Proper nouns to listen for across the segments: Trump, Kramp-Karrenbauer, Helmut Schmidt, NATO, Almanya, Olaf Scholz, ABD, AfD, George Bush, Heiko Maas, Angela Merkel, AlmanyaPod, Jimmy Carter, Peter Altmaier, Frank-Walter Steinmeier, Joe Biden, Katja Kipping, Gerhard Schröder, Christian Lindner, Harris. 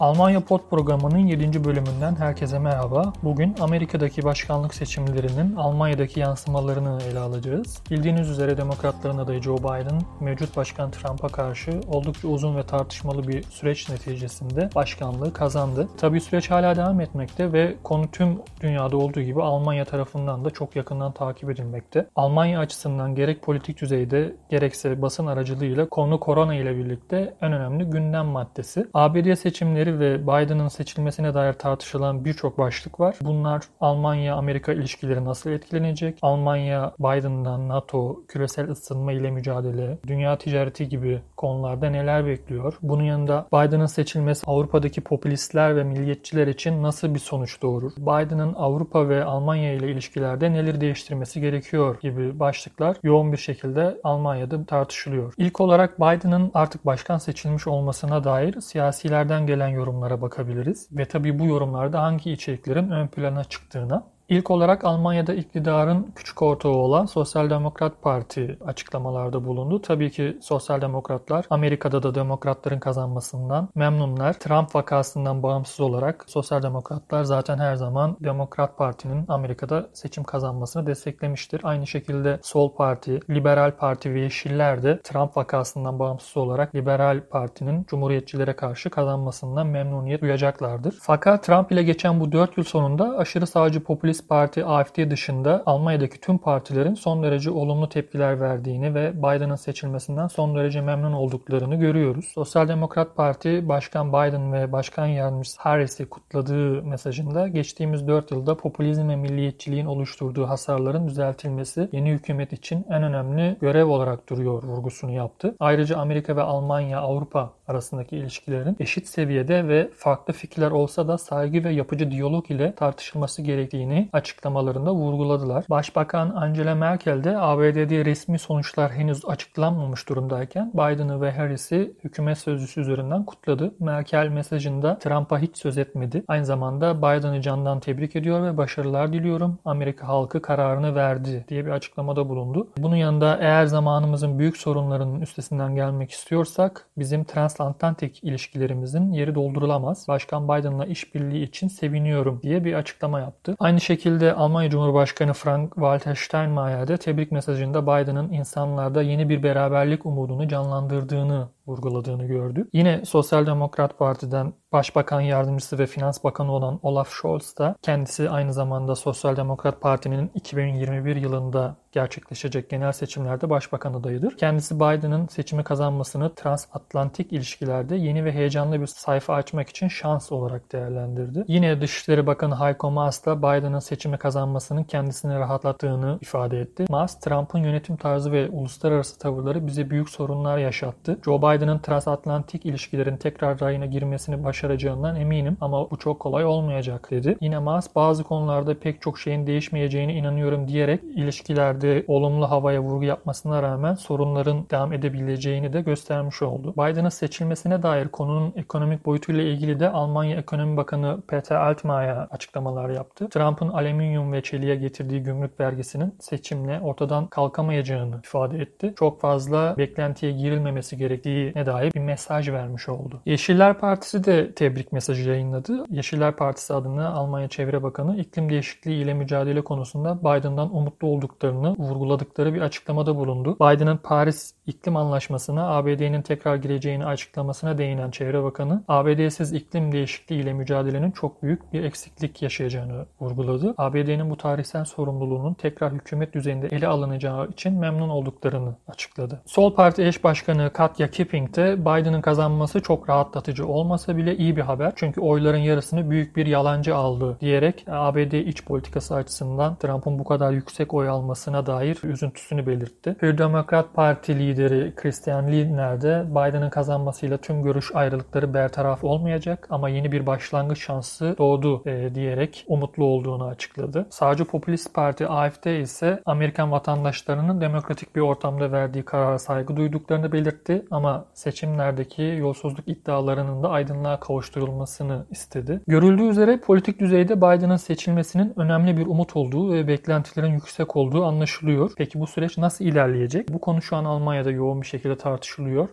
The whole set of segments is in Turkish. AlmanyaPod programının 7. bölümünden herkese merhaba. Bugün Amerika'daki başkanlık seçimlerinin Almanya'daki yansımalarını ele alacağız. Bildiğiniz üzere Demokratların adayı Joe Biden, mevcut başkan Trump'a karşı oldukça uzun ve tartışmalı bir süreç neticesinde başkanlığı kazandı. Tabii süreç hala devam etmekte ve konu tüm dünyada olduğu gibi Almanya tarafından da çok yakından takip edilmekte. Almanya açısından gerek politik düzeyde gerekse basın aracılığıyla konu korona ile birlikte en önemli gündem maddesi. ABD seçimleri ve Biden'ın seçilmesine dair tartışılan birçok başlık var. Bunlar Almanya-Amerika ilişkileri nasıl etkilenecek? Almanya, Biden'dan NATO, küresel ısınma ile mücadele, dünya ticareti gibi konularda neler bekliyor? Bunun yanında Biden'ın seçilmesi Avrupa'daki popülistler ve milliyetçiler için nasıl bir sonuç doğurur? Biden'ın Avrupa ve Almanya ile ilişkilerde neleri değiştirmesi gerekiyor gibi başlıklar yoğun bir şekilde Almanya'da tartışılıyor. İlk olarak Biden'ın artık başkan seçilmiş olmasına dair siyasilerden gelen yorumlara bakabiliriz ve tabii bu yorumlarda hangi içeriklerin ön plana çıktığına. İlk olarak Almanya'da iktidarın küçük ortağı olan Sosyal Demokrat Parti açıklamalarda bulundu. Tabii ki Sosyal Demokratlar Amerika'da da Demokratların kazanmasından memnunlar. Trump vakasından bağımsız olarak Sosyal Demokratlar zaten her zaman Demokrat Parti'nin Amerika'da seçim kazanmasını desteklemiştir. Aynı şekilde Sol Parti, Liberal Parti ve Yeşiller de Trump vakasından bağımsız olarak Liberal Parti'nin Cumhuriyetçilere karşı kazanmasından memnuniyet duyacaklardır. Fakat Trump ile geçen bu 4 yıl sonunda aşırı sağcı popülist Parti AfD dışında Almanya'daki tüm partilerin son derece olumlu tepkiler verdiğini ve Biden'ın seçilmesinden son derece memnun olduklarını görüyoruz. Sosyal Demokrat Parti Başkan Biden ve Başkan Yardımcısı Harris'i kutladığı mesajında geçtiğimiz 4 yılda popülizm ve milliyetçiliğin oluşturduğu hasarların düzeltilmesi yeni hükümet için en önemli görev olarak duruyor vurgusunu yaptı. Ayrıca Amerika ve Almanya, Avrupa arasındaki ilişkilerin eşit seviyede ve farklı fikirler olsa da saygı ve yapıcı diyalog ile tartışılması gerektiğini açıklamalarında vurguladılar. Başbakan Angela Merkel de ABD'de resmi sonuçlar henüz açıklanmamış durumdayken Biden'ı ve Harris'i hükümet sözcüsü üzerinden kutladı. Merkel mesajında Trump'a hiç söz etmedi. Aynı zamanda Biden'ı candan tebrik ediyor ve başarılar diliyorum. Amerika halkı kararını verdi diye bir açıklamada bulundu. Bunun yanında eğer zamanımızın büyük sorunlarının üstesinden gelmek istiyorsak bizim transatlantik ilişkilerimizin yeri doldurulamaz. Başkan Biden'la işbirliği için seviniyorum diye bir açıklama yaptı. Aynı şekilde Almanya Cumhurbaşkanı Frank-Walter Steinmeier de tebrik mesajında Biden'ın insanlarda yeni bir beraberlik umudunu canlandırdığını vurguladığını gördük. Yine Sosyal Demokrat Parti'den Başbakan Yardımcısı ve Finans Bakanı olan Olaf Scholz da kendisi aynı zamanda Sosyal Demokrat Parti'nin 2021 yılında gerçekleşecek genel seçimlerde başbakan adayıdır. Kendisi Biden'ın seçimi kazanmasını transatlantik ilişkilerde yeni ve heyecanlı bir sayfa açmak için şans olarak değerlendirdi. Yine Dışişleri Bakanı Heiko Maas da Biden'ın seçimi kazanmasının kendisini rahatlattığını ifade etti. Maas, Trump'ın yönetim tarzı ve uluslararası tavırları bize büyük sorunlar yaşattı. Joe Biden'ın transatlantik ilişkilerin tekrar rayına girmesini başaracağından eminim ama bu çok kolay olmayacak dedi. Yine Maas bazı konularda pek çok şeyin değişmeyeceğine inanıyorum diyerek ilişkilerde olumlu havaya vurgu yapmasına rağmen sorunların devam edebileceğini de göstermiş oldu. Biden'ın seçilmesine dair konunun ekonomik boyutuyla ilgili de Almanya Ekonomi Bakanı Peter Altmaier açıklamalar yaptı. Trump'ın alüminyum ve çeliğe getirdiği gümrük vergisinin seçimle ortadan kalkamayacağını ifade etti. Çok fazla beklentiye girilmemesi gerektiğine dair bir mesaj vermiş oldu. Yeşiller Partisi de tebrik mesajı yayınladı. Yeşiller Partisi adına Almanya Çevre Bakanı iklim değişikliği ile mücadele konusunda Biden'dan umutlu olduklarını vurguladıkları bir açıklamada bulundu. Biden'ın Paris İklim Anlaşması'na ABD'nin tekrar gireceğini açıklamasına değinen Çevre Bakanı, ABD'siz iklim değişikliği ile mücadelenin çok büyük bir eksiklik yaşayacağını vurguladı. ABD'nin bu tarihsel sorumluluğunun tekrar hükümet düzeyinde ele alınacağı için memnun olduklarını açıkladı. Sol Parti eş başkanı Katja Kipping de Biden'ın kazanması çok rahatlatıcı olmasa bile iyi bir haber çünkü oyların yarısını büyük bir yalancı aldı diyerek ABD iç politikası açısından Trump'ın bu kadar yüksek oy almasına dair üzüntüsünü belirtti. Hür Demokrat Parti lideri Christian Lindner de Biden'ın kazanmasıyla tüm görüş ayrılıkları bertaraf olmayacak ama yeni bir başlangıç şansı doğdu diyerek umutlu olduğunu açıkladı. Sağcı Popülist Parti AfD ise Amerikan vatandaşlarının demokratik bir ortamda verdiği karara saygı duyduklarını belirtti ama seçimlerdeki yolsuzluk iddialarının da aydınlığa kavuşturulmasını istedi. Görüldüğü üzere politik düzeyde Biden'ın seçilmesinin önemli bir umut olduğu ve beklentilerin yüksek olduğu anlaşılıyor. Peki bu süreç nasıl ilerleyecek? Bu konu şu an Almanya'da yoğun bir şekilde tartışılıyor.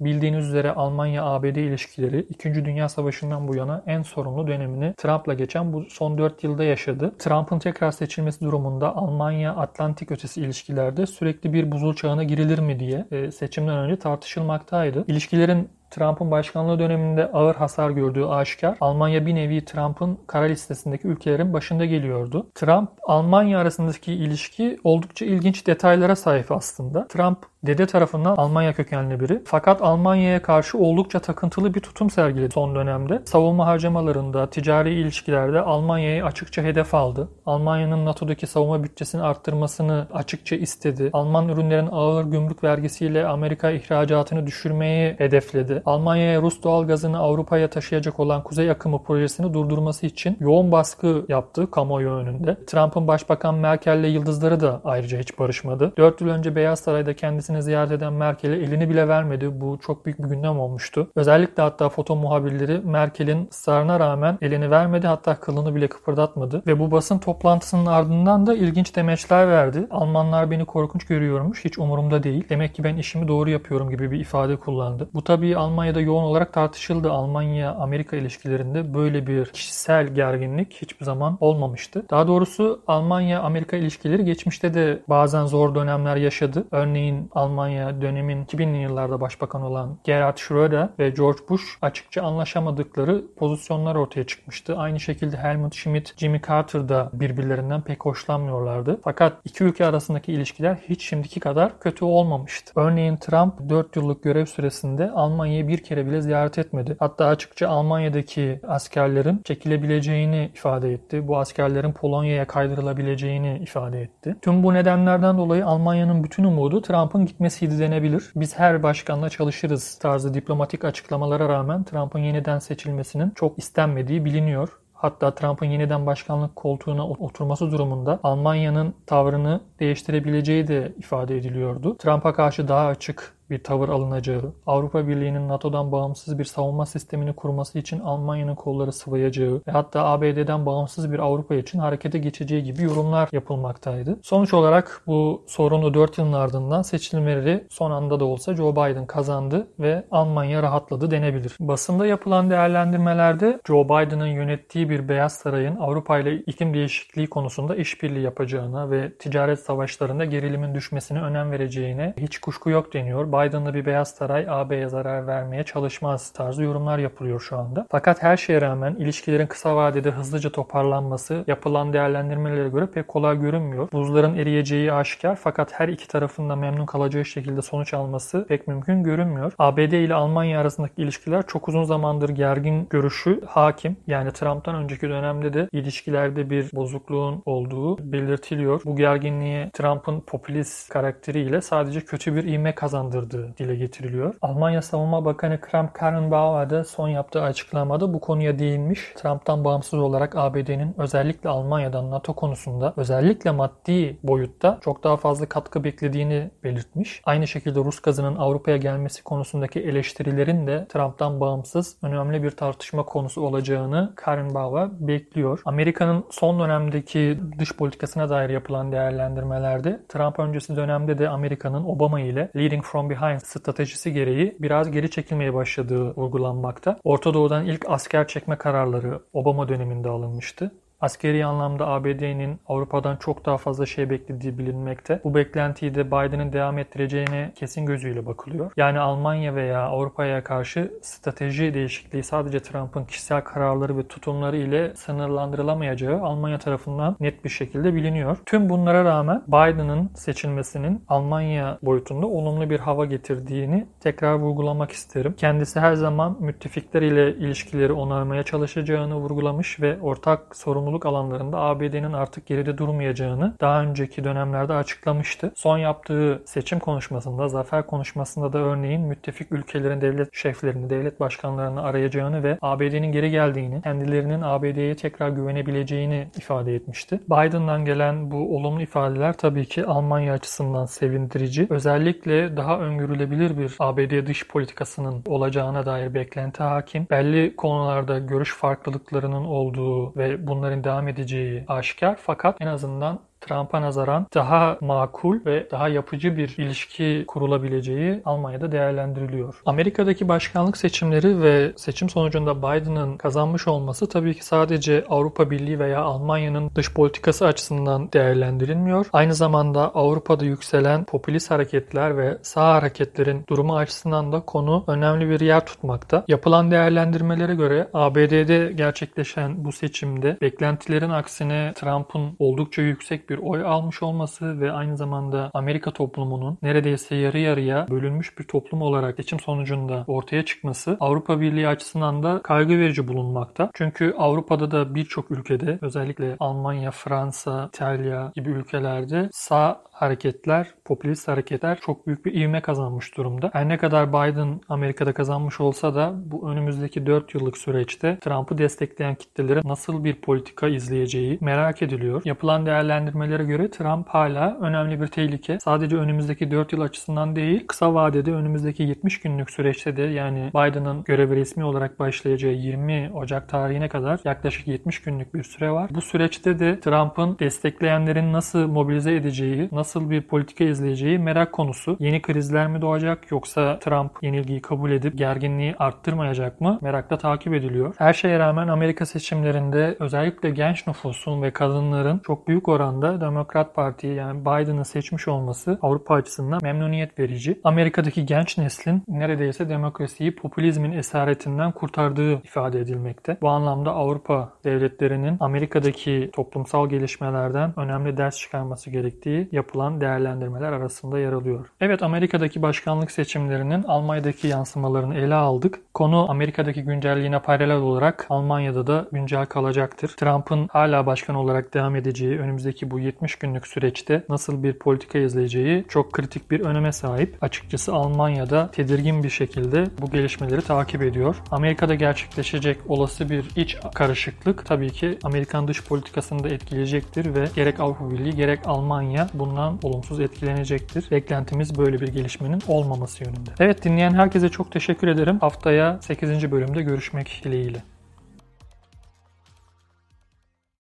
Bildiğiniz üzere Almanya-ABD ilişkileri 2. Dünya Savaşı'ndan bu yana en sorunlu dönemini Trump'la geçen bu son 4 yılda yaşadı. Trump'ın tekrar seçilmesi durumunda Almanya-Atlantik ötesi ilişkilerde sürekli bir buzul çağına girilir mi diye seçimden önce tartışılmaktaydı. İlişkilerin Trump'ın başkanlığı döneminde ağır hasar gördüğü aşikar. Almanya bir nevi Trump'ın kara listesindeki ülkelerin başında geliyordu. Trump-Almanya arasındaki ilişki oldukça ilginç detaylara sahip aslında. Trump dede tarafından Almanya kökenli biri. Fakat Almanya'ya karşı oldukça takıntılı bir tutum sergiledi son dönemde. Savunma harcamalarında, ticari ilişkilerde Almanya'yı açıkça hedef aldı. Almanya'nın NATO'daki savunma bütçesini arttırmasını açıkça istedi. Alman ürünlerin ağır gümrük vergisiyle Amerika ihracatını düşürmeyi hedefledi. Almanya'ya Rus doğalgazını Avrupa'ya taşıyacak olan Kuzey Akımı projesini durdurması için yoğun baskı yaptı kamuoyu önünde. Trump'ın Başbakan Merkel'le yıldızları da ayrıca hiç barışmadı. 4 yıl önce Beyaz Saray'da kendisini ziyaret eden Merkel'e elini bile vermedi. Bu çok büyük bir gündem olmuştu. Özellikle hatta foto muhabirleri Merkel'in ısrarına rağmen elini vermedi, hatta kılını bile kıpırdatmadı. Ve bu basın toplantısının ardından da ilginç demeçler verdi. Almanlar beni korkunç görüyormuş, hiç umurumda değil. Demek ki ben işimi doğru yapıyorum gibi bir ifade kullandı. Bu tabii Almanya'da yoğun olarak tartışıldı. Almanya-Amerika ilişkilerinde böyle bir kişisel gerginlik hiçbir zaman olmamıştı. Daha doğrusu Almanya-Amerika ilişkileri geçmişte de bazen zor dönemler yaşadı. Örneğin Almanya dönemin 2000'li yıllarda başbakan olan Gerhard Schröder ve George Bush açıkça anlaşamadıkları pozisyonlar ortaya çıkmıştı. Aynı şekilde Helmut Schmidt, Jimmy Carter da birbirlerinden pek hoşlanmıyorlardı. Fakat iki ülke arasındaki ilişkiler hiç şimdiki kadar kötü olmamıştı. Örneğin Trump 4 yıllık görev süresinde Almanya'yı bir kere bile ziyaret etmedi. Hatta açıkça Almanya'daki askerlerin çekilebileceğini ifade etti. Bu askerlerin Polonya'ya kaydırılabileceğini ifade etti. Tüm bu nedenlerden dolayı Almanya'nın bütün umudu Trump'ın gitmesiydi denebilir. Biz her başkanla çalışırız tarzı diplomatik açıklamalara rağmen Trump'ın yeniden seçilmesinin çok istenmediği biliniyor. Hatta Trump'ın yeniden başkanlık koltuğuna oturması durumunda Almanya'nın tavrını değiştirebileceği de ifade ediliyordu. Trump'a karşı daha açık bir tavır alınacağı, Avrupa Birliği'nin NATO'dan bağımsız bir savunma sistemini kurması için Almanya'nın kolları sıvayacağı ve hatta ABD'den bağımsız bir Avrupa için harekete geçeceği gibi yorumlar yapılmaktaydı. Sonuç olarak bu sorunu 4 yılın ardından seçilmeleri son anda da olsa Joe Biden kazandı ve Almanya rahatladı denebilir. Basında yapılan değerlendirmelerde Joe Biden'ın yönettiği bir Beyaz Saray'ın Avrupa ile iklim değişikliği konusunda işbirliği yapacağına ve ticaret savaşlarında gerilimin düşmesine önem vereceğine hiç kuşku yok deniyor. Biden'la bir Beyaz Saray AB'ye zarar vermeye çalışmaz tarzı yorumlar yapılıyor şu anda. Fakat her şeye rağmen ilişkilerin kısa vadede hızlıca toparlanması yapılan değerlendirmelere göre pek kolay görünmüyor. Buzların eriyeceği aşikar, fakat her iki tarafın da memnun kalacağı şekilde sonuç alması pek mümkün görünmüyor. ABD ile Almanya arasındaki ilişkiler çok uzun zamandır gergin görüşü hakim. Yani Trump'tan önceki dönemde de ilişkilerde bir bozukluğun olduğu belirtiliyor. Bu gerginliği Trump'ın popülist karakteriyle sadece kötü bir ivme kazandırdı dile getiriliyor. Almanya Savunma Bakanı Kramp-Karrenbauer da son yaptığı açıklamada bu konuya değinmiş. Trump'tan bağımsız olarak ABD'nin özellikle Almanya'dan NATO konusunda özellikle maddi boyutta çok daha fazla katkı beklediğini belirtmiş. Aynı şekilde Rus gazının Avrupa'ya gelmesi konusundaki eleştirilerin de Trump'tan bağımsız önemli bir tartışma konusu olacağını Karrenbauer bekliyor. Amerika'nın son dönemdeki dış politikasına dair yapılan değerlendirmelerde Trump öncesi dönemde de Amerika'nın Obama ile Leading from Behind stratejisi gereği biraz geri çekilmeye başladığı vurgulanmakta. Orta Doğu'dan ilk asker çekme kararları Obama döneminde alınmıştı. Askeri anlamda ABD'nin Avrupa'dan çok daha fazla şey beklediği bilinmekte. Bu beklentiyi de Biden'ın devam ettireceğine kesin gözüyle bakılıyor. Yani Almanya veya Avrupa'ya karşı strateji değişikliği sadece Trump'ın kişisel kararları ve tutumları ile sınırlandırılamayacağı Almanya tarafından net bir şekilde biliniyor. Tüm bunlara rağmen Biden'ın seçilmesinin Almanya boyutunda olumlu bir hava getirdiğini tekrar vurgulamak isterim. Kendisi her zaman müttefikler ile ilişkileri onarmaya çalışacağını vurgulamış ve ortak sorumluluk alanlarında ABD'nin artık geride durmayacağını daha önceki dönemlerde açıklamıştı. Son yaptığı seçim konuşmasında, zafer konuşmasında da örneğin müttefik ülkelerin devlet şeflerini, devlet başkanlarını arayacağını ve ABD'nin geri geldiğini, kendilerinin ABD'ye tekrar güvenebileceğini ifade etmişti. Biden'dan gelen bu olumlu ifadeler tabii ki Almanya açısından sevindirici. Özellikle daha öngörülebilir bir ABD dış politikasının olacağına dair beklenti hakim. Belli konularda görüş farklılıklarının olduğu ve bunların devam edeceği aşikar, fakat en azından Trump'a nazaran daha makul ve daha yapıcı bir ilişki kurulabileceği Almanya'da değerlendiriliyor. Amerika'daki başkanlık seçimleri ve seçim sonucunda Biden'ın kazanmış olması tabii ki sadece Avrupa Birliği veya Almanya'nın dış politikası açısından değerlendirilmiyor. Aynı zamanda Avrupa'da yükselen popülist hareketler ve sağ hareketlerin durumu açısından da konu önemli bir yer tutmakta. Yapılan değerlendirmelere göre ABD'de gerçekleşen bu seçimde beklentilerin aksine Trump'ın oldukça yüksek bir oy almış olması ve aynı zamanda Amerika toplumunun neredeyse yarı yarıya bölünmüş bir toplum olarak seçim sonucunda ortaya çıkması Avrupa Birliği açısından da kaygı verici bulunmakta. Çünkü Avrupa'da da birçok ülkede, özellikle Almanya, Fransa, İtalya gibi ülkelerde sağ hareketler, popülist hareketler çok büyük bir ivme kazanmış durumda. Her ne kadar Biden Amerika'da kazanmış olsa da bu önümüzdeki 4 yıllık süreçte Trump'ı destekleyen kitlelere nasıl bir politika izleyeceği merak ediliyor. Yapılan değerlendirmelere göre Trump hala önemli bir tehlike. Sadece önümüzdeki 4 yıl açısından değil, kısa vadede önümüzdeki 70 günlük süreçte de, yani Biden'ın görevi resmi olarak başlayacağı 20 Ocak tarihine kadar yaklaşık 70 günlük bir süre var. Bu süreçte de Trump'ın destekleyenlerin nasıl mobilize edeceği, nasıl bir politika izleyeceği merak konusu. Yeni krizler mi doğacak, yoksa Trump yenilgiyi kabul edip gerginliği arttırmayacak mı? Merakla takip ediliyor. Her şeye rağmen Amerika seçimlerinde özellikle genç nüfusun ve kadınların çok büyük oranda Demokrat Parti'yi, yani Biden'ı seçmiş olması Avrupa açısından memnuniyet verici. Amerika'daki genç neslin neredeyse demokrasiyi popülizmin esaretinden kurtardığı ifade edilmekte. Bu anlamda Avrupa devletlerinin Amerika'daki toplumsal gelişmelerden önemli ders çıkarması gerektiği yapılan değerlendirmeler arasında yer alıyor. Evet, Amerika'daki başkanlık seçimlerinin Almanya'daki yansımalarını ele aldık. Konu Amerika'daki güncelliğine paralel olarak Almanya'da da güncel kalacaktır. Trump'ın hala başkan olarak devam edeceği önümüzdeki bu 70 günlük süreçte nasıl bir politika izleyeceği çok kritik bir öneme sahip. Açıkçası Almanya'da tedirgin bir şekilde bu gelişmeleri takip ediyor. Amerika'da gerçekleşecek olası bir iç karışıklık tabii ki Amerikan dış politikasını da etkileyecektir ve gerek Avrupa Birliği gerek Almanya bundan olumsuz etkilenecektir. Beklentimiz böyle bir gelişmenin olmaması yönünde. Evet, dinleyen herkese çok teşekkür ederim. Haftaya 8. bölümde görüşmek dileğiyle.